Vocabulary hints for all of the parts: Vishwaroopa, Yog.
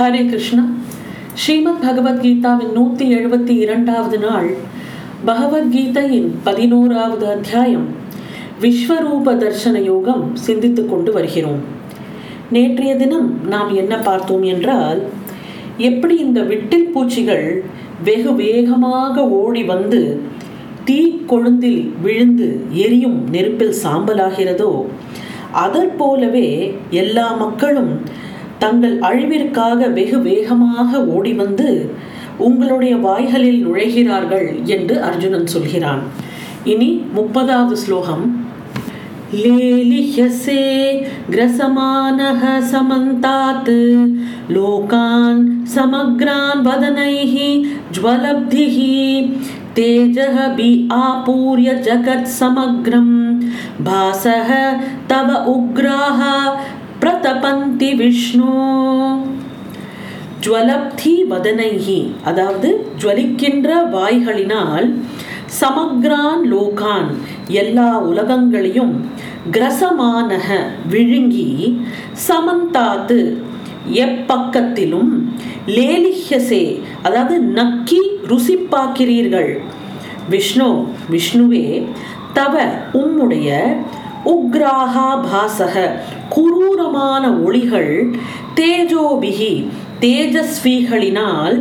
ஹரே கிருஷ்ணா. ஸ்ரீமத் பகவத்கீதாவின் 172வது நாள், பகவத்கீதையின் 11வது அத்தியாயம், விஸ்வரூப தர்சன யோகம் சிந்தித்து கொண்டு வருகிறோம். நேற்றைய தினம் நாம் என்ன பார்த்தோம் என்றால், எப்படி இந்த விட்டில் பூச்சிகள் வெகு வேகமாக ஓடி வந்து தீ கொழுந்தில் விழுந்து எரியும் நெருப்பில் சாம்பலாகிறதோ அதற்போலவே எல்லா மக்களும் தங்கள் அழிவிற்காக வெகு வேகமாக ஓடி வந்து உங்களுடைய வாய்களில் நுழைகிறார்கள் என்று அர்ஜுனன் சொல்கிறான். இனி 30வது ஸ்லோகம். லேலிஹ்யசே க்ரஸமானஹ சமந்தாத் லோகான் சமக்ரான் வதனைஹி ஜ்வலப்திஹி தேஜஹ பி ஆபூர்ய ஜகத் சமக்ரம் பாசஹ தவ உக்ராஹ பிரதபந்தி விஷ்ணு. ஜ்வலப்தி வதனைஹி, அதாவது ஜ்வலிக்கின்ற வாய்களினால், சமக்ரான் லோகான் எல்லா உலகங்களையும், கிரசமானக விழுங்கி, சமந்தாத்து எப்பக்கத்திலும், லேலிஹ்யசே அதாவது நக்கி ருசிப்பாக்கிறீர்கள் விஷ்ணு விஷ்ணுவே, தவ உம்முடைய, உக்ராஹா பாசக குரூரமான ஒளிகள், தேஜோபிகி தேஜஸ்விகளினால்,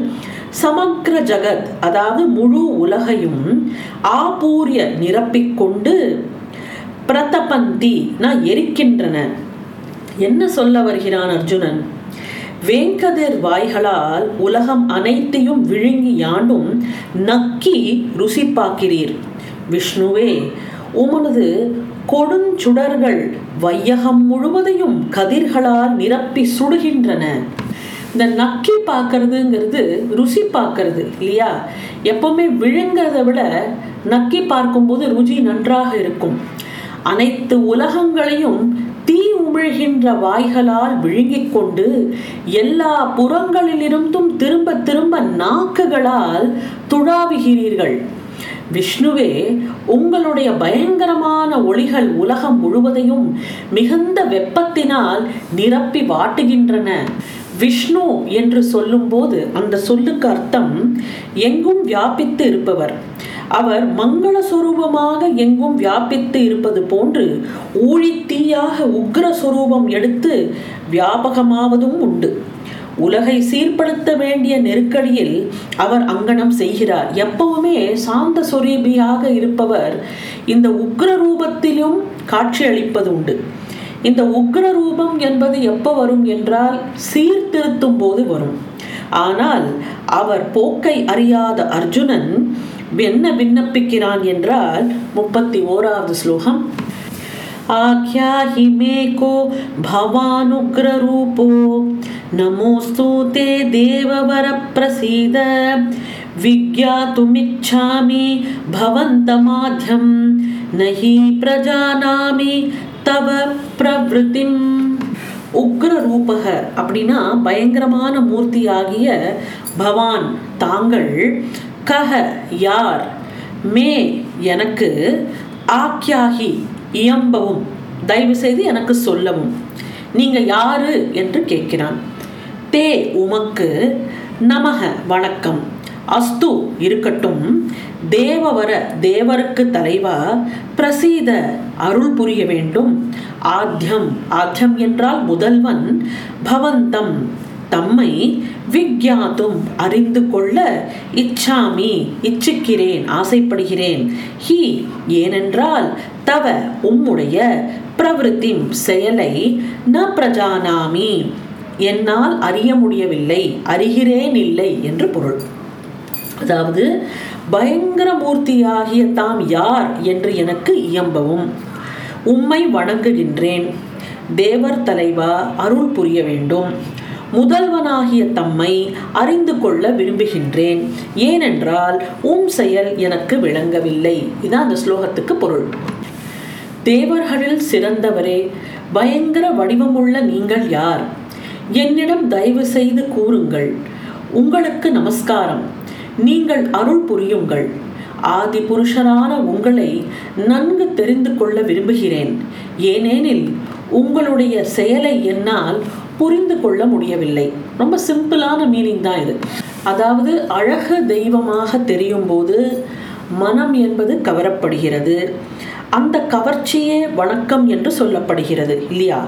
சமக்ர ஜகத் அதாவது முழு உலகையும், ஆபூரிய நிரப்பிக்கொண்டு, பிரதபந்தி நான் எரிக்கின்றன. என்ன சொல்ல வருகிறான் அர்ஜுனன்? வேங்கதிர் வாய்களால் உலகம் அனைத்தையும் விழுங்கி யாண்டும் நக்கி ருசிப்பாக்கிறீர் விஷ்ணுவே. உமனது கொடுஞ்சுடர்கள் வையகம் முழுவதையும் கதிர்களால் நிரப்பி சுடுகின்றன. இந்த நக்கி பார்க்கறதுங்கிறது ருசி பார்க்கறது இல்லையா? எப்பவுமே விழுங்கிறத விட நக்கி பார்க்கும்போது ருசி நன்றாக இருக்கும். அனைத்து உலகங்களையும் தீ உமிழ்கின்ற வாய்களால் விழுங்கி கொண்டு எல்லா புறங்களிலிருந்தும் திரும்ப திரும்ப நாக்குகளால் துழாவுகிறீர்கள் விஷ்ணுவே. உங்களுடைய பயங்கரமான ஒளிகள் உலகம் முழுவதையும் மிகுந்த வெப்பத்தினால் நிரப்பி வாட்டுகின்றன. விஷ்ணு என்று சொல்லும்போது அந்த சொல்லுக்கு அர்த்தம் எங்கும் வியாபித்து இருப்பவர். அவர் மங்கள சொரூபமாக எங்கும் வியாபித்து இருப்பது போன்று ஊழித்தீயாக உக்ர சொரூபம் எடுத்து வியாபகமாவதும் உண்டு. உலகை சீர்படுத்த வேண்டிய நெருக்கடியில் அவர் அங்கனம் செய்கிறார். எப்பவுமே சாந்த சொரூபியாக இருப்பவர் இந்த உக்ர ரூபத்திலும் காட்சியளிப்பது உண்டு. இந்த உக்ர ரூபம் என்பது எப்போ வரும் என்றால், சீர்திருத்தும் போது வரும். ஆனால் அவர் போக்கை அறியாத அர்ஜுனன் என்ன விண்ணப்பிக்கிறான் என்றால், 31வது ஸ்லோகம். ஆக்யாஹி மேகோ பவானுக்ர ரூபோ நமோஸ்து தே தேவவர பிரசீத விக்யாதுமிச்சாமி பவந்தமாத்யம் நஹி பிரஜானாமி தவ பிரவ்ருத்திம். உக்ர ரூபக அப்படின்னா பயங்கரமான மூர்த்தியாகிய பவான் தாங்கள், கஹ யார், மே எனக்கு, ஆக்யாகி இயம்பவும் தயவு செய்து எனக்கு சொல்லவும், நீங்கள் யாரு என்று கேட்கிறான். தே உமக்கு, நமக வணக்கம், அஸ்து இருக்கட்டும், தேவவர தேவருக்கு தலைவா, பிரசீத அருள் புரிய வேண்டும், ஆத்யம் ஆத்யம் என்றால் முதல்வன், பவந்தம் தம்மை, விக்யாதும் அறிந்து கொள்ள, இச்சாமி இச்சிக்கிறேன் ஆசைப்படுகிறேன், ஹி ஏனென்றால், தவ உம்முடைய, பிரவருத்தி செயலை, ந பிரஜானாமி என்னால் அறிய முடியவில்லை, அறிகிறேன் இல்லை என்று பொருள். அதாவது பயங்கர மூர்த்தியாகிய தாம் யார் என்று எனக்கு இயம்பவும், உம்மை வணங்குகின்றேன், தேவர் தலைவா அருள் புரிய வேண்டும், முதல்வனாகிய தம்மை அறிந்து கொள்ள விரும்புகின்றேன், ஏனென்றால் உம் செயல் எனக்கு விளங்கவில்லை. இதான் அந்த ஸ்லோகத்துக்கு பொருள். தேவர்களில் சிறந்தவரே, பயங்கர வடிவமுள்ள நீங்கள் யார்? என்னிடம் தயவு செய்து கூறுங்கள், உங்களுக்கு நமஸ்காரம், நீங்கள் அருள் புரியுங்கள், ஆதி புருஷரான உங்களை நன்கு தெரிந்து கொள்ள விரும்புகிறேன், ஏனெனில் உங்களுடைய செயலை என்னால் புரிந்து கொள்ள முடியவில்லை. ரொம்ப சிம்பிளான மீனிங் தான் இது. அதாவது அழகு தெய்வமாக தெரியும் போது மனம் என்பது கவரப்படுகிறது. அந்த கவர்ச்சியே வணக்கம் என்று சொல்லப்படுகிறது இல்லையா?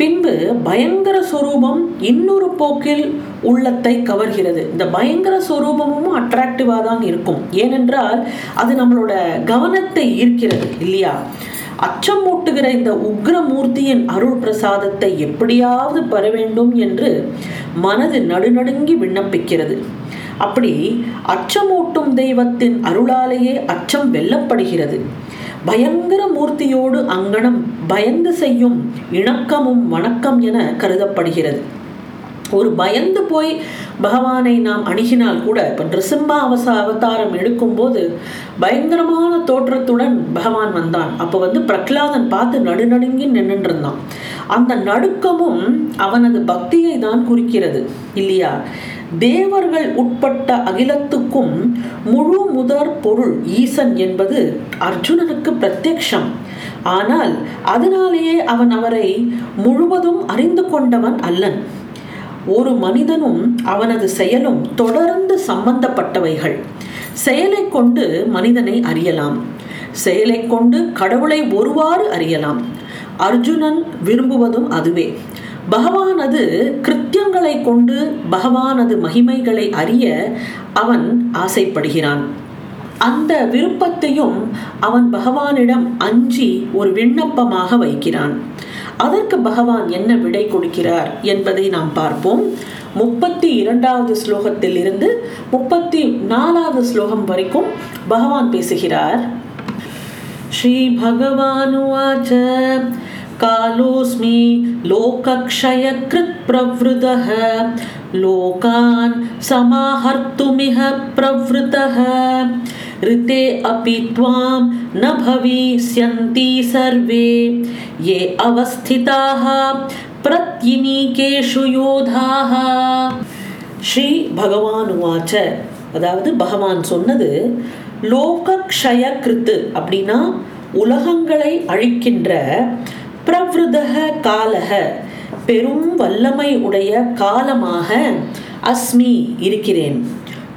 பின்பு பயங்கர சொரூபம் இன்னொரு போக்கில் உள்ளத்தை கவர்கிறது. இந்த பயங்கர சொரூபமும் அட்ராக்டிவா தான் இருக்கும். ஏனென்றால் அது நம்மளோட கவனத்தை ஈர்க்கிறது இல்லையா? அச்சமூட்டுகிற இந்த உக்ரமூர்த்தியின் அருள் பிரசாதத்தை எப்படியாவது பெற வேண்டும் என்று மனது நடுநடுங்கி விண்ணப்பிக்கிறது. அப்படி அச்சமூட்டும் தெய்வத்தின் அருளாலேயே அச்சம் வெல்லப்படுகிறது. பயங்கர மூர்த்தியோடு அங்கனம் பயந்து செய்யும் இணக்கமும் வணக்கம் என கருதப்படுகிறது. ஒரு பயந்து போய் பகவானை நாம் அணுகினால் கூட, இப்போ நிருசிம்ம அவதாரம் எடுக்கும்போது பயங்கரமான தோற்றத்துடன் பகவான் வந்தான். அப்போ பிரகலாதன் பார்த்து நடுநடுங்கி நின்றுருந்தான். அந்த நடுக்கமும் அவனது பக்தியை தான் குறிக்கிறது இல்லையா? தேவர்கள் உட்பட்ட அகிலத்துக்கும் முழு முதற் பொருள் ஈசன் என்பது அர்ஜுனனுக்கு பிரத்யக்ஷம். ஆனால் அதனாலேயே அவன் அவரை முழுவதும் அறிந்து கொண்டவன் அல்லன். ஒரு மனிதனும் அவனது செயலும் தொடர்ந்து சம்பந்தப்பட்டவைகள். செயலை கொண்டு மனிதனை அறியலாம், செயலை கொண்டு கடவுளை ஒருவாறு அறியலாம். அர்ஜுனன் விரும்புவதும் அதுவே. பகவானது கிருத்தியங்களை கொண்டு பகவானது மகிமைகளை அறிய அவன் ஆசைப்படுகிறான். அந்த விருப்பத்தையும் அவன் பகவானிடம் அஞ்சி ஒரு விண்ணப்பமாக வைக்கிறான். அதற்கு பகவான் என்ன விடை கொடுக்கிறார் என்பதை நாம் பார்ப்போம். 32வது ஸ்லோகத்தில் இருந்து 34வது ஸ்லோகம் வரைக்கும் பகவான் பேசுகிறார். ஸ்ரீ பகவானுவாச காலோஸ்மி லோகக்ஷயக்ருத் பிரவ்ருதஹ லோகான் சமாஹர்த்துமிஹ பிரவ்ருதஹ ரிதே அபி த்வாம் ந பவிஷ்யந்தி சர்வே யே அவஸ்திதாஹ பிரத்யினீகேஷு யோதாஹ. ஸ்ரீ பகவான் உவாச்ச, அதாவது பகவான் சொன்னது, லோகக்ஷய கிருத்து அப்படின்னா உலகங்களை அழிக்கின்ற, பிரவ்ருதஹ காலஹ பெரும் வல்லமை உடைய காலமாக அஸ்மி இருக்கிறேன்,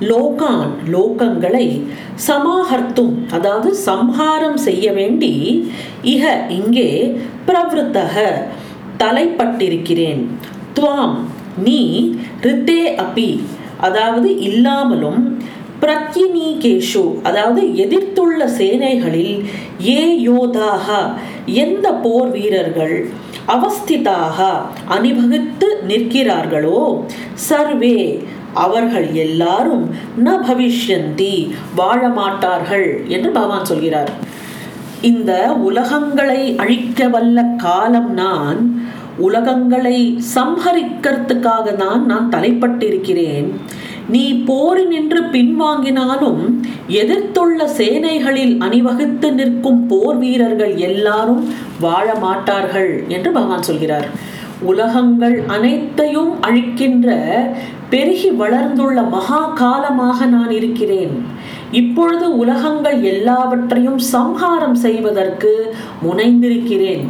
லோகான் லோகங்களை சமாஹர்த்தும் அதாவது சம்ஹாரம் செய்ய வேண்டி, இஹ இங்கே, பிரவ்ருத்தஹ தலைப்பட்டிருக்கிறேன், துவாம் நீ, ரித்தே அபி அதாவது இல்லாமலும், பிரத்யினீகேஷு அதாவது எதிர்த்துள்ள சேனைகளில், ஏ யோதாகா எந்த போர் வீரர்கள், அவஸ்திதாக அணிவகுத்து நிற்கிறார்களோ, சர்வே அவர்கள் எல்லாரும், ந பவிஷ்யந்தி வாழமாட்டார்கள் என்று பகவான் சொல்கிறார். இந்த உலகங்களை அழிக்க வல்ல காலம், நான் உலகங்களை சம்ஹரிக்கிறதுக்காக தான் நான் தலைப்பட்டிருக்கிறேன். நீ போரினின்று பின்வாங்கினாலும் எதிர்த்துள்ள சேனைகளில் அணிவகுத்து நிற்கும் போர் வீரர்கள் எல்லாரும் வாழ மாட்டார்கள் என்று பகவான் சொல்கிறார். உலகங்கள் அனைத்தையும் அழிக்கின்ற பெருகி வளர்ந்துள்ள மகா காலமாக நான் இருக்கிறேன். இப்பொழுது உலகங்கள் எல்லாவற்றையும் சம்ஹாரம் செய்வதற்கு முனைந்திருக்கிறேன்.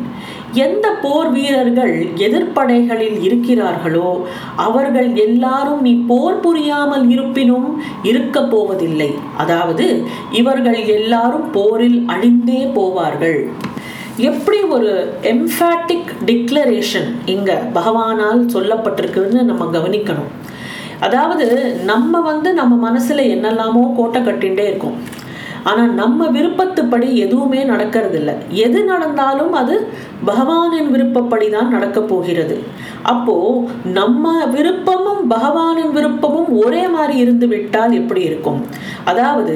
எந்த போர் வீரர்கள் எதிர்ப்படைகளில் இருக்கிறார்களோ அவர்கள் எல்லாரும் நீ போர் புரியாமல் இருப்பினும் இருக்க போவதில்லை. அதாவது இவர்கள் எல்லாரும் போரில் அழிந்தே போவார்கள். எப்படி ஒரு எம்ஃபாட்டிக் டிக்ளரேஷன் இங்க பகவானால் சொல்லப்பட்டிருக்குன்னு நம்ம கவனிக்கணும். அதாவது நம்ம நம்ம மனசுல என்னெல்லாமோ கோட்டை கட்டிகிட்டே இருக்கோம். ஆனால் நம்ம விருப்பத்துப்படி எதுவுமே நடக்கிறது இல்லை. எது நடந்தாலும் அது பகவானின் விருப்பப்படி தான் நடக்க போகிறது. அப்போது நம்ம விருப்பமும் பகவானின் விருப்பமும் ஒரே மாதிரி இருந்து விட்டால் எப்படி இருக்கும்? அதாவது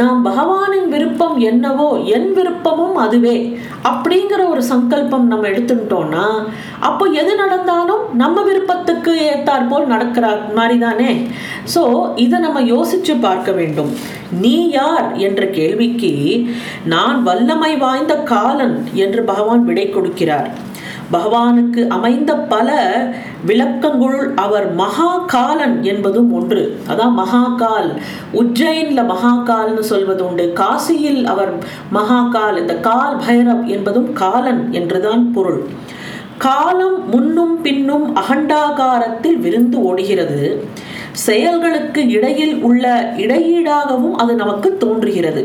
நாம் பகவானின் விருப்பம் என்னவோ என் விருப்பமும் அதுவே அப்படிங்கிற ஒரு சங்கல்பம் நம்ம எடுத்துட்டோம்னா, அப்போ எது நடந்தாலும் நம்ம விருப்பத்துக்கு ஏற்றாற்போல் நடக்கிற மாதிரி தானே. ஸோ இதை நம்ம யோசித்து பார்க்க வேண்டும். நீ யார் என்ற கேள்விக்கு நான் வல்லமை வாய்ந்த காலன் என்று பகவான் விடை கொடுக்கிறார். பகவானுக்கு அமைந்த பல விளக்கங்களுள் அவர் மகாகாலன் என்பதும் ஒன்று. அதான் மகாகால், உஜ்ஜைன்ல மகாகால்னு சொல்வது உண்டு, காசியில் அவர் மகாகால். இந்த கால் பைரவ் என்பதும் காலன் என்றுதான் பொருள். காலம் முன்னும் பின்னும் அகண்டாகாரத்தில் விரிந்து ஓடுகிறது. செயல்களுக்கு இடையில் உள்ள இடையீடாகவும் அது நமக்கு தோன்றுகிறது.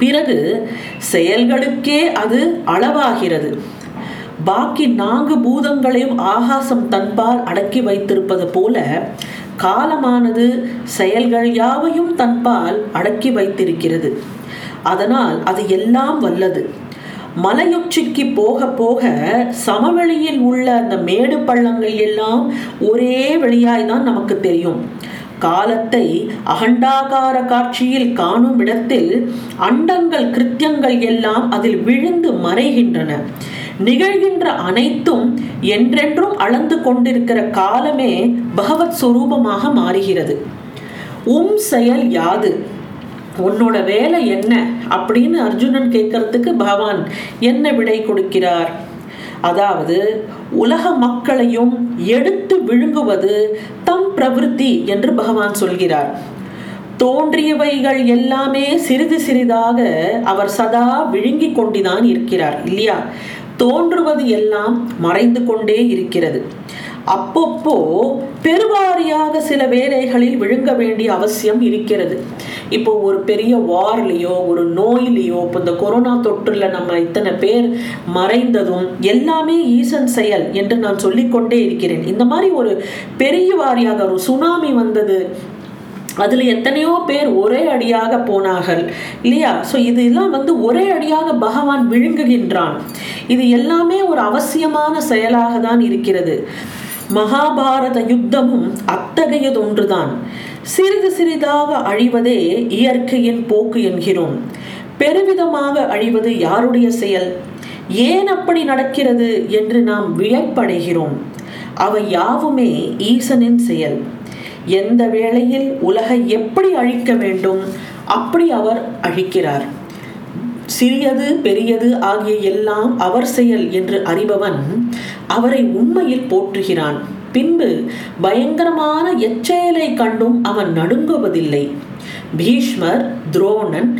பிறகு செயல்களுக்கே அது அளவாகிறது. பாக்கி 4 பூதங்களையும் ஆகாசம் தன்பால் அடக்கி வைத்திருப்பது போல காலமானது செயல்கள் யாவையும் தன்பால் அடக்கி வைத்திருக்கிறது. அதனால் அது எல்லாம் வல்லது. மலையுச்சிக்கு போக போக சமவெளியில் உள்ள அந்த மேடு பள்ளங்கள் எல்லாம் ஒரே வெளியாய்தான் நமக்கு தெரியும். காலத்தை அகண்டாகார காட்சியில் காணும் இடத்தில் அண்டங்கள் கிருத்தியங்கள் எல்லாம் அதில் விழுந்து மறைகின்றன. நிகழ்கின்ற அனைத்தும் என்றென்றும் அளந்து கொண்டிருக்கிற காலமே பகவத் சுரூபமாக மாறுகிறது. உம் செயல் யாது, உன்னோட வேலை என்ன அப்படின்னு அர்ஜுனன் கேட்கறதுக்கு பகவான் என்ன விடை கொடுக்கிறார்? அதாவது, உலக மக்களையும் எடுத்து விழுங்குவது தம் பிரவிற்த்தி என்று பகவான் சொல்கிறார். தோன்றியவைகள் எல்லாமே சிறிது சிறிதாக அவர் சதா விழுங்கி கொண்டுதான் இருக்கிறார் இல்லையா? தோன்றுவது எல்லாம் மறைந்து கொண்டே இருக்கிறது. அப்பப்போ பெருவாரியாக சில வேலைகளில் விழுங்க வேண்டிய அவசியம் இருக்கிறது. இப்போ ஒரு பெரிய வார்லையோ ஒரு நோயிலையோ, இப்போ இந்த கொரோனா தொற்றுல நம்ம இத்தனை பேர் மறைந்ததும் எல்லாமே ஈசன் செயல் என்று நான் சொல்லிக்கொண்டே இருக்கிறேன். இந்த மாதிரி ஒரு பெரிய வாரியாக ஒரு சுனாமி வந்தது, அதில் எத்தனையோ பேர் ஒரே அடியாக போனார்கள் இல்லையா? ஸோ இதெல்லாம் ஒரே அடியாக பகவான் விழுங்குகின்றான். இது எல்லாமே ஒரு அவசியமான செயலாக தான் இருக்கிறது. மகாபாரத யுத்தமும் அத்தகையது ஒன்றுதான். சிறிது சிறிதாக அழிவதே இயற்கையின் போக்கு என்கிறோம். பெருவிதமாக அழிவது யாருடைய செயல்? ஏன் அப்படி நடக்கிறது என்று நாம் வியப்படைகிறோம். அவை யாவுமே ஈசனின் செயல். எந்த வேளையில் உலகை எப்படி அழிக்க வேண்டும் அப்படி அவர் அழிக்கிறார். சிறியது பெரியது ஆகிய எல்லாம் அவர் செயல் என்று அறிபவன் அவரை உண்மையில் போற்றுகிறான். பின்பு பயங்கரமான எச்செயலை கண்டும் அவன் நடுங்குவதில்லை. பீஷ்மர், துரோணன்,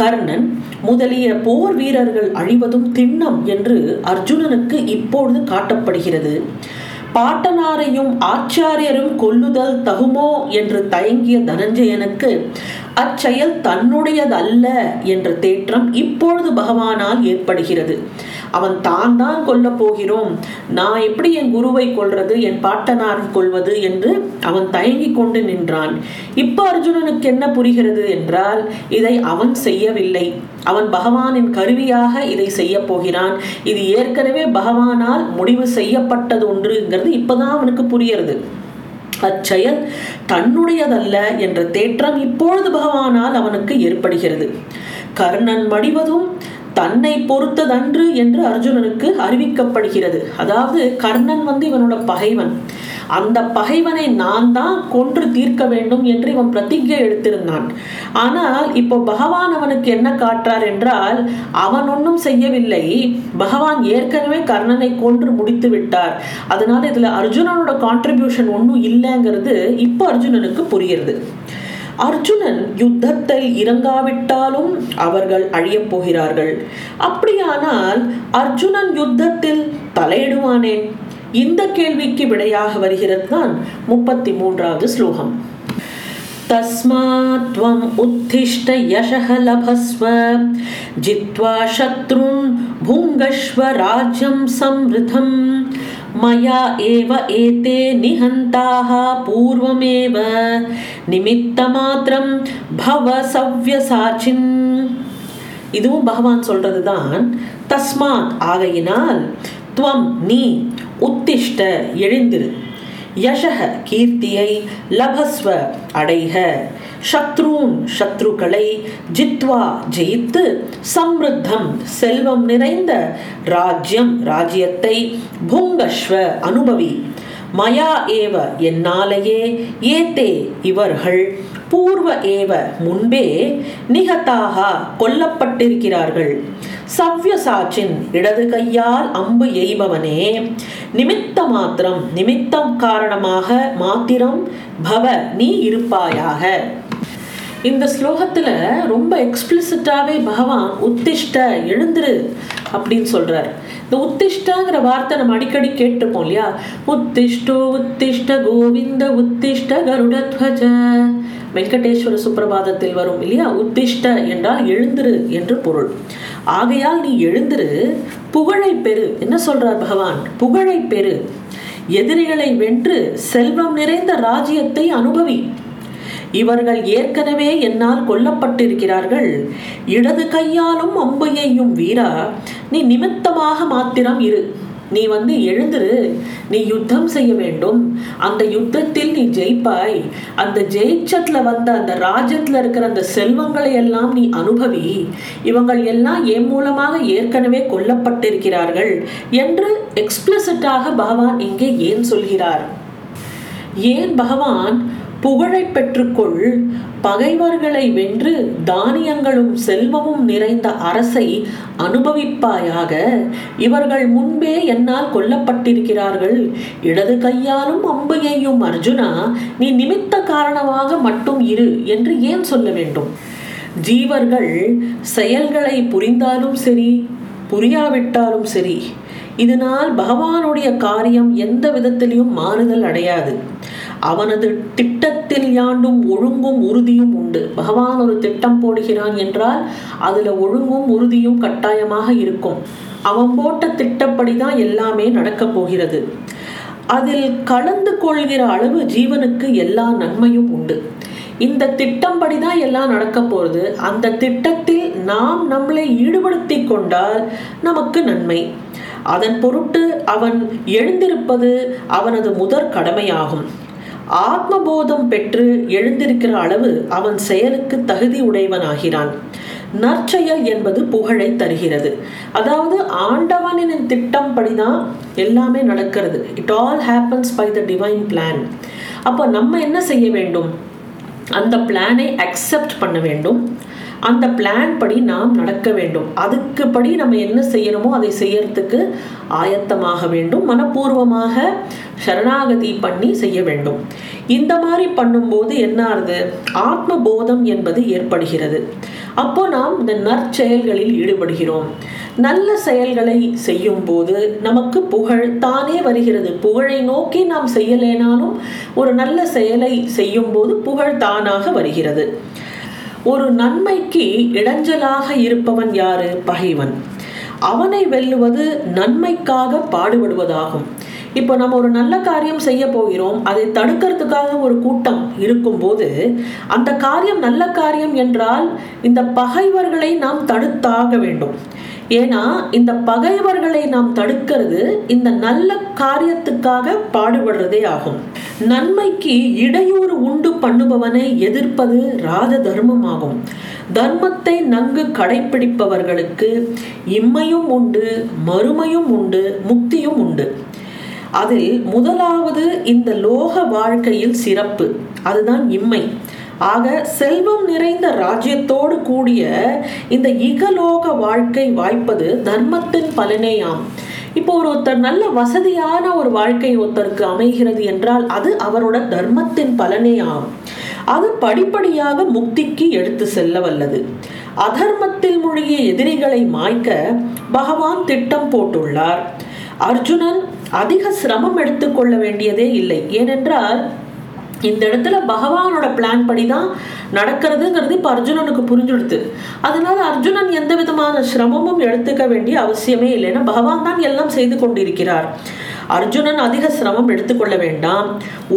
கர்ணன் முதலிய போர் வீரர்கள் அழிவதும் திண்ணம் என்று அர்ஜுனனுக்கு இப்பொழுது காட்டப்படுகிறது. பாட்டனாரையும் ஆச்சாரியரும் கொல்லுதல் தகுமோ என்று தயங்கிய தனஞ்சயனுக்கு அச்செயல் தன்னுடையதல்ல என்ற தேற்றம் இப்பொழுது பகவானால் ஏற்படுகிறது. அவன் தான் தான் கொல்ல போகிறோம், நான் எப்படி என் குருவை கொல்வது, என் பாட்டனாரை கொல்வது என்று அவன் தயங்கி கொண்டு நின்றான். இப்ப அர்ஜுனனுக்கு என்ன புரிகிறது என்றால், இதை அவன் செய்யவில்லை, அவன் பகவானின் கருவியாக இதை செய்ய போகிறான். இது ஏற்கனவே பகவானால் முடிவு செய்யப்பட்டது ஒன்றுங்கிறது இப்பதான் அவனுக்கு புரிகிறது. அச்செயல் தன்னுடையதல்ல என்ற தேற்றம் இப்பொழுது பகவானால் அவனுக்கு ஏற்படுகிறது. கர்ணன் மடிவதும் தன்னை பொறுத்ததன்று என்று அர்ஜுனனுக்கு அறிவிக்கப்படுகிறது. அதாவது கர்ணன் இவனோட பகைவன், அந்த பகைவனை நான் தான் கொன்று தீர்க்க வேண்டும் என்று இவன் பிரதிஜை எடுத்திருந்தான். ஆனால் இப்போ பகவான் அவனுக்கு என்ன காட்டுறார் என்றால், அவன் ஒன்றும் செய்யவில்லை, பகவான் ஏற்கனவே கர்ணனை கொன்று முடித்து விட்டார். அதனால இதுல அர்ஜுனனோட கான்ட்ரிபியூஷன் ஒன்றும் இல்லைங்கிறது இப்போ அர்ஜுனனுக்கு புரிகிறது. அர்ஜுனன் யுத்தத்தில் இறங்காவிட்டாலும் அவர்கள் அழியப் போகிறார்கள். அப்படியானால் அர்ஜுனன் யுத்தத்தில் தலையிடுவானேன்? இந்த கேள்விக்கு விடையாக வருகிறது தான் 33வது ஸ்லோகம். தஸ்மாத் த்வம் உத்திஷ்ட யஷஹ லபஸ்வ ஜித்வா ஷத்ருன் புங்கஷ்வ ராஜ்யம் சம்ருதம் மயா ஏவ ஏதே நிஹந்தாஹ பூர்வமேவ நிமித்தமாத்ரம் பவ சவ்யசாச்சின். இதுவும் பகவான் சொல்றதுதான். தஸ்மாத் ஆகையினால், துவம் நீ, உத்திஷ்ட எழுந்திரு, யஷஹ கீர்த்தியை, லபஸ்வ அடைக, சத்ருன் சத்ருக்களை, ஜித்வா ஜெயித்து, சம்ருத்தம் செல்வம் நிறைந்த, ராஜ்யம் ராஜ்யத்தை, புங்கஷ்வ அனுபவி, மயா ஏவ என்னாலேயே, ஏதே இவர்கள், பூர்வ ஏவ முன்பே, நிகதாக கொல்லப்பட்டிருக்கிறார்கள், சவ்யசாச்சின் இடது கையால் அம்பு எய்பவனே, நிமித்த மாத்திரம் நிமித்தம் காரணமாக மாத்திரம், பவ நீ இருப்பாயாக. இந்த ஸ்லோகத்துல ரொம்ப எக்ஸ்பிளிசிட்டாவே பகவான் உத்திஷ்ட எழுந்திரு, அப்படின்னு சொல்றாரு. இந்த உத்திஷ்டங்கிற வார்த்தை நம்ம அடிக்கடி கேட்டிருப்போம் இல்லையா? உத்திஷ்டோ உத்திஷ்ட கோவிந்த உத்திஷ்ட கருடத்வஜ, வெங்கடேஸ்வர சுப்பிரபாதத்தில் வரும் இல்லையா? உத்திஷ்ட என்றால் எழுந்திரு என்று பொருள். ஆகையால் நீ எழுந்திரு, புகழை பெரு. என்ன சொல்றார் பகவான்? புகழை பெரு, எதிரிகளை வென்று செல்வம் நிறைந்த ராஜ்யத்தை அனுபவி. இவர்கள் ஏற்கனவே என்னால் கொல்லப்பட்டிருக்கிறார்கள், இடது கையாலும் அம்பு எய்யும் வீரா, நீ நிமித்தமாக மாத்திரம் இரு. நீ எழுந்திரு, நீ யுத்தம் செய்ய வேண்டும். அந்த யுத்தத்தில் நீ ஜெயிப்பாய். அந்த ஜெயிச்சத்துல வந்த அந்த ராஜ்யத்துல இருக்கிற அந்த செல்வங்களை எல்லாம் நீ அனுபவி. இவங்கள் எல்லாம் என் மூலமாக ஏற்கனவே கொல்லப்பட்டிருக்கிறார்கள் என்று எக்ஸ்பிளசிட்டாக பகவான் இங்கே ஏன் சொல்கிறார்? ஏன் பகவான் புகழை பெற்றுக்கொள், பகைவர்களை வென்று தானியங்களும் செல்வமும் நிறைந்த அரசை அனுபவிப்பாயாக, இவர்கள் முன்பே என்னால் கொல்லப்பட்டிருக்கிறார்கள், இடது கையாலும் அம்பு எய்யும் அர்ஜுனா, நீ நிமித்த காரணமாக மட்டும் இரு என்று ஏன் சொல்ல வேண்டும்? ஜீவர்கள் செயல்களை புரிந்தாலும் சரி புரியாவிட்டாலும் சரி, இதனால் பகவானுடைய காரியம் எந்த விதத்திலையும் மாறுதல் அடையாது. அவனது திட்டத்தில் யாண்டும் ஒழுங்கும் உறுதியும் உண்டு. பகவான் ஒரு திட்டம் போடுகிறான் என்றால் அதுல ஒழுங்கும் உறுதியும் கட்டாயமாக இருக்கும். அவன் போட்ட திட்டப்படிதான் எல்லாமே நடக்க போகிறது. அதில் கலந்து கொள்கிற அளவு ஜீவனுக்கு எல்லா நன்மையும் உண்டு. இந்த திட்டம் படிதான் எல்லாம் நடக்க போகிறது. அந்த திட்டத்தில் நாம் நம்மளை ஈடுபடுத்தி கொண்டால் நமக்கு நன்மை. அதன் பொருட்டு அவன் எழுந்திருப்பது அவனது முதற் கடமையாகும். ஆத்மபோதம் பெற்று எழுந்திருக்கிற அளவு அவன் செயலுக்கு தகுதி உடையவனாகிறான். நற்செயல் என்பது புகழை தருகிறது. அதாவது ஆண்டவனின் திட்டம் படிதான் எல்லாமே நடக்கிறது. It all happens by the divine plan. அப்போ நம்ம என்ன செய்ய வேண்டும்? அந்த பிளானை அக்செப்ட் பண்ண வேண்டும். அந்த பிளான் படி நாம் நடக்க வேண்டும். அதுக்கு படி நம்ம என்ன செய்யணுமோ அதை செய்யறதுக்கு ஆயத்தமாக வேண்டும். மனப்பூர்வமாக சரணாகதி பண்ணி செய்ய வேண்டும். இந்த மாதிரி பண்ணும்போது என்ன ஆகுது? ஆத்மபோதம் என்பது ஏற்படுகிறது. அப்போ நாம் இந்த நற்செயல்களில் ஈடுபடுகிறோம். நல்ல செயல்களை செய்யும் போது நமக்கு புகழ் தானே வருகிறது. புகழை நோக்கி நாம் செய்யலேனாலும் ஒரு நல்ல செயலை செய்யும் போது புகழ் தானாக வருகிறது. ஒரு நன்மைக்கு இடைஞ்சலாக இருப்பவன் யாரு? பகைவன். அவனை வெல்லுவது நன்மைக்காக பாடுபடுவதாகும். இப்போ நம்ம ஒரு நல்ல காரியம் செய்ய போகிறோம், அதை தடுக்கிறதுக்காக ஒரு கூட்டம் இருக்கும்போது அந்த காரியம் நல்ல காரியம் என்றால் இந்த பகைவர்களை நாம் தடுத்தாக வேண்டும். ஏன்னா இந்த பகைவர்களை நாம் தடுக்கிறது இந்த நல்ல காரியத்துக்காக பாடுபடுறதே ஆகும். நன்மைக்கு இடையூறு உண்டு பண்ணுபவனை எதிர்ப்பது ராஜ தர்மமாகும். தர்மத்தை நன்கு கடைபிடிப்பவர்களுக்கு இம்மையும் உண்டு, மறுமையும் உண்டு, முக்தியும் உண்டு. அதில் முதலாவது இந்த லோக வாழ்க்கையில் சிறப்பு, அதுதான் இம்மை. ஆக செல்வம் நிறைந்த ராஜ்யத்தோடு கூடிய இந்த இகலோக வாழ்க்கை வாய்ப்பது தர்மத்தின் பலனேயாம். இப்போ ஒருத்தர் நல்ல வசதியான ஒரு வாழ்க்கை ஒருத்தருக்கு அமைகிறது என்றால் அது அவரோட தர்மத்தின் பலனேயாம். அது படிப்படியாக முக்திக்கு எடுத்து செல்ல வல்லது. அதர்மத்தில் மூழ்கிய எதிரிகளை மாய்க்க பகவான் திட்டம் போட்டுள்ளார். அர்ஜுனன் அதிக சிரமம் எடுத்துக்கொள்ள வேண்டியதே இல்லை. ஏனென்றால் இந்த இடத்துல பகவானோட பிளான் படிதான் நடக்கிறதுங்கிறது இப்போ அர்ஜுனனுக்கு புரிஞ்சுடுது. அதனால அர்ஜுனன் எந்த விதமான சிரமமும் எடுத்துக்க வேண்டிய அவசியமே இல்லை. ஏன்னா பகவான் தான் எல்லாம் செய்து கொண்டிருக்கிறார். அர்ஜுனன் அதிக சிரமம் எடுத்துக்கொள்ள வேண்டாம்.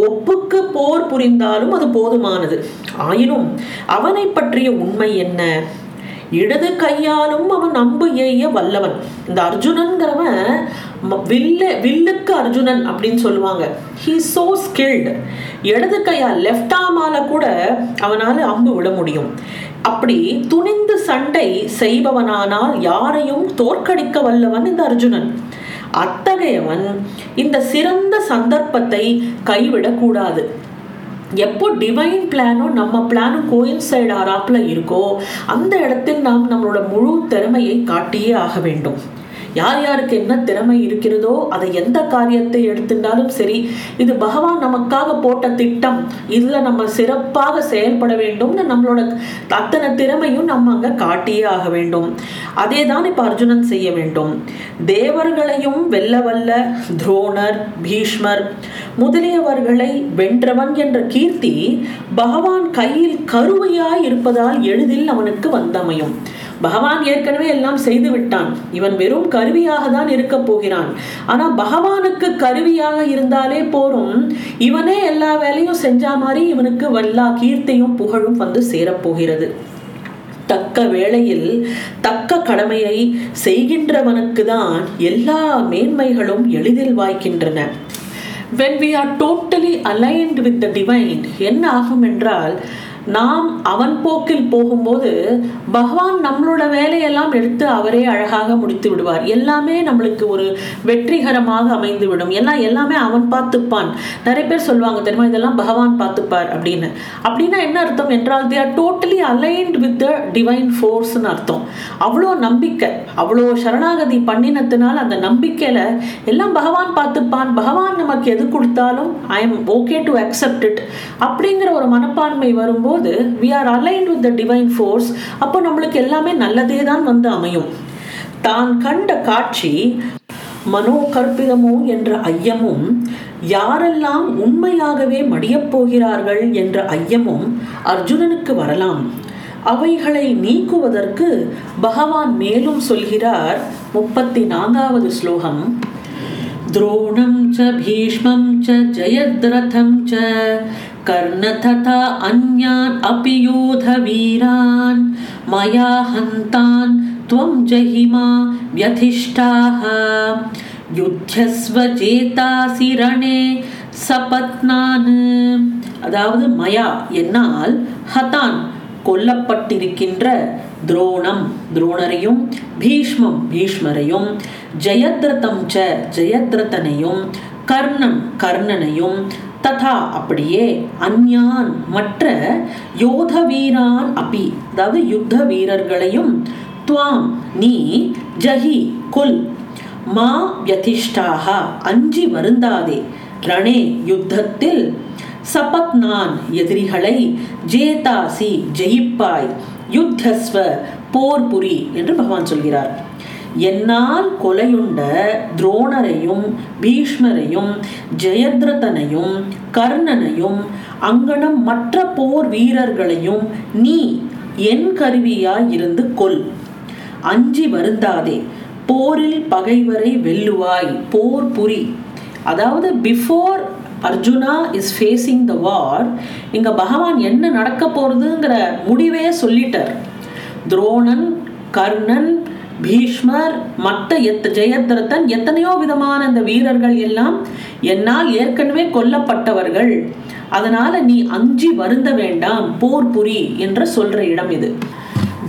ஒப்புக்கு போர் புரிந்தாலும் அது போதுமானது. ஆயினும் அவனை பற்றிய உண்மை என்ன? இடது கையாலும் அவன் அம்பு எய்ய வல்லவன். இந்த அர்ஜுனன்கிறவன் வில்லுக்கு அர்ஜுனன் அப்படின்னு சொல்லுவாங்க. He is so skilled. இடது கையா லெஃப்ட் ஆர்மால கூட அவனால அம்பு விட முடியும். அப்படி துணிந்து சண்டை செய்பவனானால் யாரையும் தோற்கடிக்க வல்லவன் இந்த அர்ஜுனன். அத்தகையவன் இந்த சிறந்த சந்தர்ப்பத்தை கைவிடக்கூடாது. எப்போ டிவைன் பிளானும் நம்ம பிளானும் கோயின்சைட் ஆறாப்புல இருக்கோ அந்த இடத்தில் நாம் நம்மளோட முழு திறமையை காட்டியே ஆக வேண்டும். யார் யாருக்கு என்ன திறமை இருக்கிறதோ அதை எந்த காரியத்தை எடுத்துட்டாலும் சரி, இது பகவான் நமக்காக போட்ட திட்டம், இதுல நம்ம சிறப்பாக செயல்பட வேண்டும்னு நம்மளோட அத்தனை திறமையும் நம்ம அங்க காட்டியே ஆக வேண்டும். அதே தான் இப்ப அர்ஜுனன் செய்ய வேண்டும். தேவர்களையும் வெல்லவல்ல துரோணர், பீஷ்மர் முதலியவர்களை வென்றவன் என்ற கீர்த்தி பகவான் கையில் கருவையாய் இருப்பதால் எளிதில் அவனுக்கு வந்தமையும். பகவான் ஏற்கனவே எல்லாம் செய்து விட்டான், இவன் வெறும் கருவியாக தான் இருக்க போகிறான். ஆனா பகவானுக்கு கருவியாக இருந்தாலே போரும், இவனே எல்லா வேலையும் செஞ்ச மாதிரி இவனுக்கு எல்லா கீர்த்தியும் புகழும் வந்து சேரப்போகிறது. தக்க வேளையில் தக்க கடமையை செய்கின்றவனுக்கு தான் எல்லா மேன்மைகளும் எளிதில் வாய்க்கின்றன. When we are totally aligned with the divine, என்ன ஆகும் என்றால், நாம் அவன் போக்கில் போகும்போது பகவான் நம்மளோட வேலையெல்லாம் எடுத்து அவரே அழகாக முடித்து விடுவார். எல்லாமே நம்மளுக்கு ஒரு வெற்றிகரமாக அமைந்து விடும். எல்லாமே அவன் பார்த்துப்பான். நிறைய பேர் சொல்லுவாங்க தெரியுமா, இதெல்லாம் பகவான் பார்த்துப்பார் அப்படின்னு. அப்படின்னா என்ன அர்த்தம் என்றால், they are totally aligned with the divine force ன்னு அர்த்தம். அவ்வளோ நம்பிக்கை, அவ்வளோ சரணாகதி பண்ணினத்தினால் அந்த நம்பிக்கையில எல்லாம் பகவான் பார்த்துப்பான், பகவான் நமக்கு எது கொடுத்தாலும் I am okay to accept it அப்படிங்கிற ஒரு மனப்பான்மை வரும்போது we are aligned with the divine force, அப்போ நம்மளுக்கு எல்லாமே நல்லதே தான் வந்து அமையும். தான் கண்ட காட்சி மனோ கற்பிதமோ என்ற ஐயமும், யாரெல்லாம் உண்மையாகவே மடியப் போகிறார்கள் என்ற ஐயமும் அர்ஜுனனுக்கு வரலாம். அவைகளை நீக்குவதற்கு பகவான் மேலும் சொல்கிறார். 34வது ஸ்லோகம். துரோணம் ச பீஷ்மம் ச ஜயத்ரதம் ச கர்ண ததா அன்யான் அபி யூத வீரான் மயா ஹந்தான் த்வம் ஜஹிமா வ்யதிஷ்டாஹ யுத்யஸ்வ ஜேதாசி ரணே சபத்னான். அதாவது மயா என்னால், ஹதான் கொல்லப்பட்டிருக்கின்ற, துரோணம் துரோணரையும், பீஷ்மம் பீஷ்மரையும், ஜெயத்ரதம் ச ஜெயத்ரதனையும், கர்ணம் கர்ணனையும், ததா அப்படியே, அந்யான் மற்ற, யோத வீரான் அப்பி அதாவது யுத்த வீரர்களையும், துவாம் நீ, ஜஹி குல், மா யதிஷ்டாஹ அஞ்சி வருந்தாதே, ரணே யுத்தத்தில், சபத்நான் எதிரிகளை, ஜேதாசி ஜெயிப்பாய், யுத்தஸ்வ போர் புரி என்று பகவான் சொல்கிறார். என்னால் கொலையுண்ட துரோணரையும் பீஷ்மரையும் ஜெயத்ரதனையும் கர்ணனையும் அங்கனம் மற்ற போர் வீரர்களையும் நீ என் கருவியாய் இருந்து கொல், அஞ்சி வருந்தாதே, போரில் பகைவரை வெல்லுவாய், போர் புரி. அதாவது before Arjuna is facing the war, இங்க பகவான் என்ன நடக்க போறதுங்கிற முடிவே சொல்லிட்டார். துரோணன், கர்ணன், பீஷ்மர், மற்ற ஜெயத்ரதன் எத்தனையோ விதமான அந்த வீரர்கள் எல்லாம் என்னால் ஏற்கனவே கொல்லப்பட்டவர்கள், அதனால நீ அஞ்சி வருந்த வேண்டாம், போர் புரி என்று சொல்ற இடம் இது.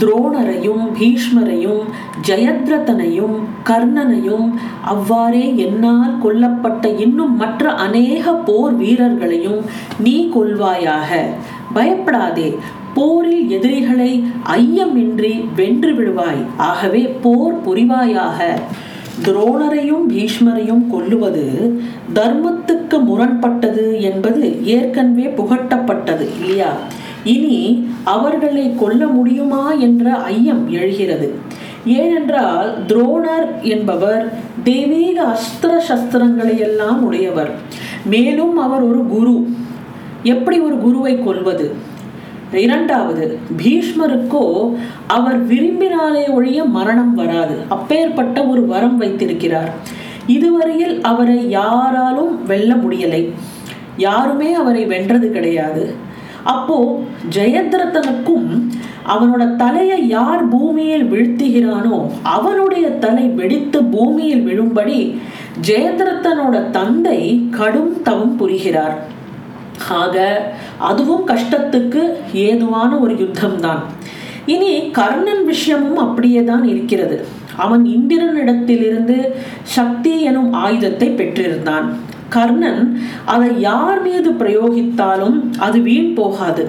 துரோணரையும் பீஷ்மரையும் ஜெயத்ரதனையும் கர்ணனையும் அவ்வாறே என்னால் கொல்லப்பட்ட இன்னும் மற்ற அநேக போர் வீரர்களையும் நீ கொல்வாயாக, பயப்படாதே, போரில் எதிரிகளை ஐயமின்றி வென்று விடுவாய், ஆகவே போர் புரிவாயாக. துரோணரையும் பீஷ்மரையும் கொல்லுவது தர்மத்துக்கு முரண்பட்டது என்பது ஏற்கனவே புகட்டப்பட்டது இல்லையா? இனி அவர்களை கொல்ல முடியுமா என்ற ஐயம் எழுகிறது. ஏனென்றால் துரோணர் என்பவர் தெய்வீக அஸ்திர சஸ்திரங்களை எல்லாம் உடையவர். மேலும் அவர் ஒரு குரு. எப்படி ஒரு குருவை கொல்வது? இரண்டாவது, பீஷ்மருக்கோ அவர் விரும்பினாலே ஒழிய மரணம் வராது, அப்பேற்பட்ட ஒரு வரம் வைத்திருக்கிறார். இதுவரையில் அவரை யாராலும் வெல்ல முடியலை, யாருமே அவரை வென்றது கிடையாது. அப்போ ஜெயத்ரதனுக்கும் அவனோட தலையை யார் பூமியில் வீழ்த்துகிறானோ அவனுடைய தலை வெடித்து பூமியில் விழும்படி ஜெயத்ரதனோட தந்தை கடும் தவம் புரிகிறார். ஆக அதுவும் கஷ்டத்துக்கு ஏதுவான ஒரு யுத்தம்தான். இனி கர்ணன் விஷயமும் அப்படியே தான் இருக்கிறது. அவன் இந்திரனிடத்திலிருந்து சக்தி எனும் ஆயுதத்தை பெற்றிருந்தான். கர்ணன் அதை யார் மீது பிரயோகித்தாலும் அது வீண் போகாது.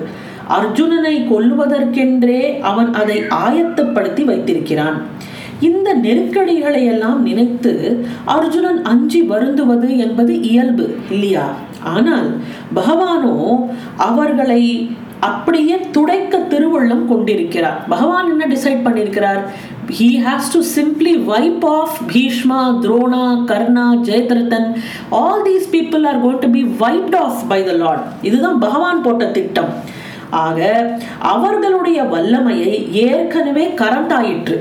அர்ஜுனனை கொல்வதற்கென்றே அவன் அதை ஆயத்தப்படுத்தி வைத்திருக்கிறான். இந்த நெருக்கடிகளை எல்லாம் நினைத்து அர்ஜுனன் அஞ்சி வருந்துவது என்பது இயல்பு இல்லையா? ஆனால் பகவானோ அவர்களை அப்படியே துடைக்க திருவுள்ளம் கொண்டிருக்கிறார். பகவான் என்ன டிசைட் பண்ணியிருக்கிறார்? He has to simply wipe off Bhishma, Drona, Karna, Jayadrathan. All these people are going to be wiped off by the Lord. இதுதான் பகவான் போட்ட திட்டம். ஆக அவர்களுடைய வல்லமையை ஏற்கனவே கரண்டாயிற்று.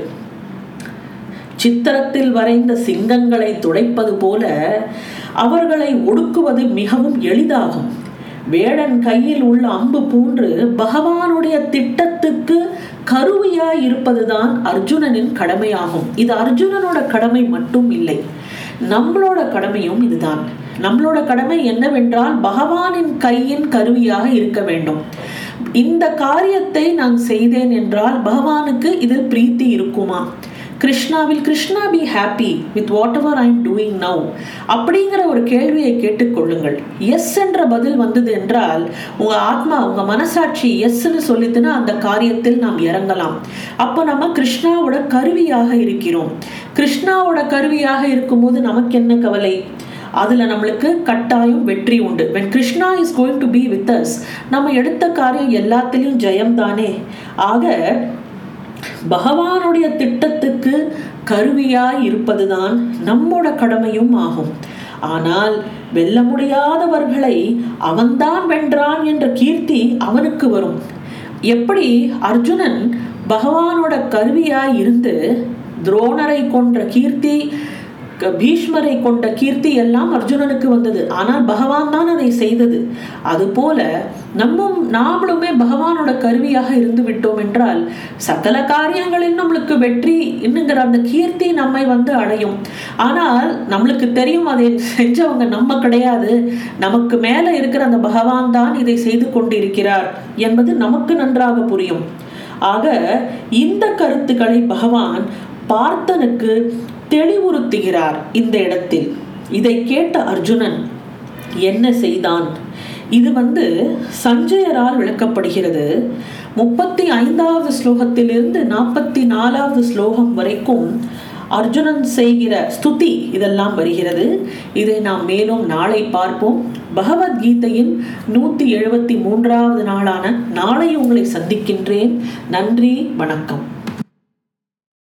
சித்திரத்தில் வரைந்த சிங்கங்களை துடைப்பது போல அவர்களை ஒடுக்குவது மிகவும் எளிதாகும். வேடன் கையில் உள்ள அம்பு போன்று பகவானுடைய திட்டத்துக்கு கருவியாய் இருப்பதுதான் அர்ஜுனனின் கடமையாகும். இது அர்ஜுனனோட கடமை மட்டும் இல்லை, நம்மளோட கடமையும் இதுதான். நம்மளோட கடமை என்னவென்றால் பகவானின் கையின் கருவியாக இருக்க வேண்டும். இந்த காரியத்தை நான் செய்தேன் என்றால் பகவானுக்கு இதில் பிரீத்தி இருக்குமா? Krishna will Krishna be happy with whatever I am doing now? அப்படிங்கிற ஒரு கேள்வியை கேட்டுக்கொள்ளுங்கள். எஸ் என்ற பதில் வந்தது என்றால் உங்க ஆத்மா, உங்க மனசாட்சி எஸ்ன்னு சொல்லிட்டுனா அந்த காரியத்தில் நாம் இறங்கலாம். அப்போ நம்ம கிருஷ்ணாவோட கருவியாக இருக்கிறோம். கிருஷ்ணாவோட கருவியாக இருக்கும்போது நமக்கு என்ன கவலை? அதுல நம்மளுக்கு கட்டாயம் வெற்றி உண்டு. when Krishna is going to be with us, நம்ம எடுத்த காரியம் எல்லாத்திலும் ஜெயம்தானே. ஆக பகவானுடைய திட்டத்துக்கு கருவியாய் இருப்பதுதான் நம்மோட கடமையும் ஆகும். ஆனால் வெல்ல முடியாதவர்களை அவன்தான் வென்றான் என்ற கீர்த்தி அவனுக்கு வரும். எப்படி அர்ஜுனன் பகவானோட கருவியாய் இருந்து துரோணரை கொன்ற கீர்த்தி, பீஷ்மரை கொண்ட கீர்த்தி எல்லாம் அர்ஜுனனுக்கு வந்தது. ஆனால் பகவான் தான் அதை செய்தது. அதுபோல நாமளுமே பகவானோட கருவியாக இருந்து விட்டோம் என்றால் சகல காரியங்களில் நம்மளுக்கு வெற்றி என்னங்கிற அந்த கீர்த்தி நம்மை அடையும். ஆனால் நம்மளுக்கு தெரியும் அதை செஞ்சவங்க நம்ம கிடையாது, நமக்கு மேல இருக்கிற அந்த பகவான் தான் இதை செய்து கொண்டிருக்கிறார் என்பது நமக்கு நன்றாக புரியும். ஆக இந்த கருத்துக்களை பகவான் பார்த்தனுக்கு தெளிவுறுத்துகிறார் இந்த இடத்தில். இதை கேட்ட அர்ஜுனன் என்ன செய்தான்? இது சஞ்சயரால் விளக்கப்படுகிறது. 35வது ஸ்லோகத்திலிருந்து 44வது ஸ்லோகம் வரைக்கும் அர்ஜுனன் செய்கிற ஸ்துதி இதெல்லாம் வருகிறது. இதை நாம் மேலும் நாளை பார்ப்போம். பகவத்கீதையின் 173வது நாளான நாளை உங்களை சந்திக்கின்றேன். நன்றி, வணக்கம்.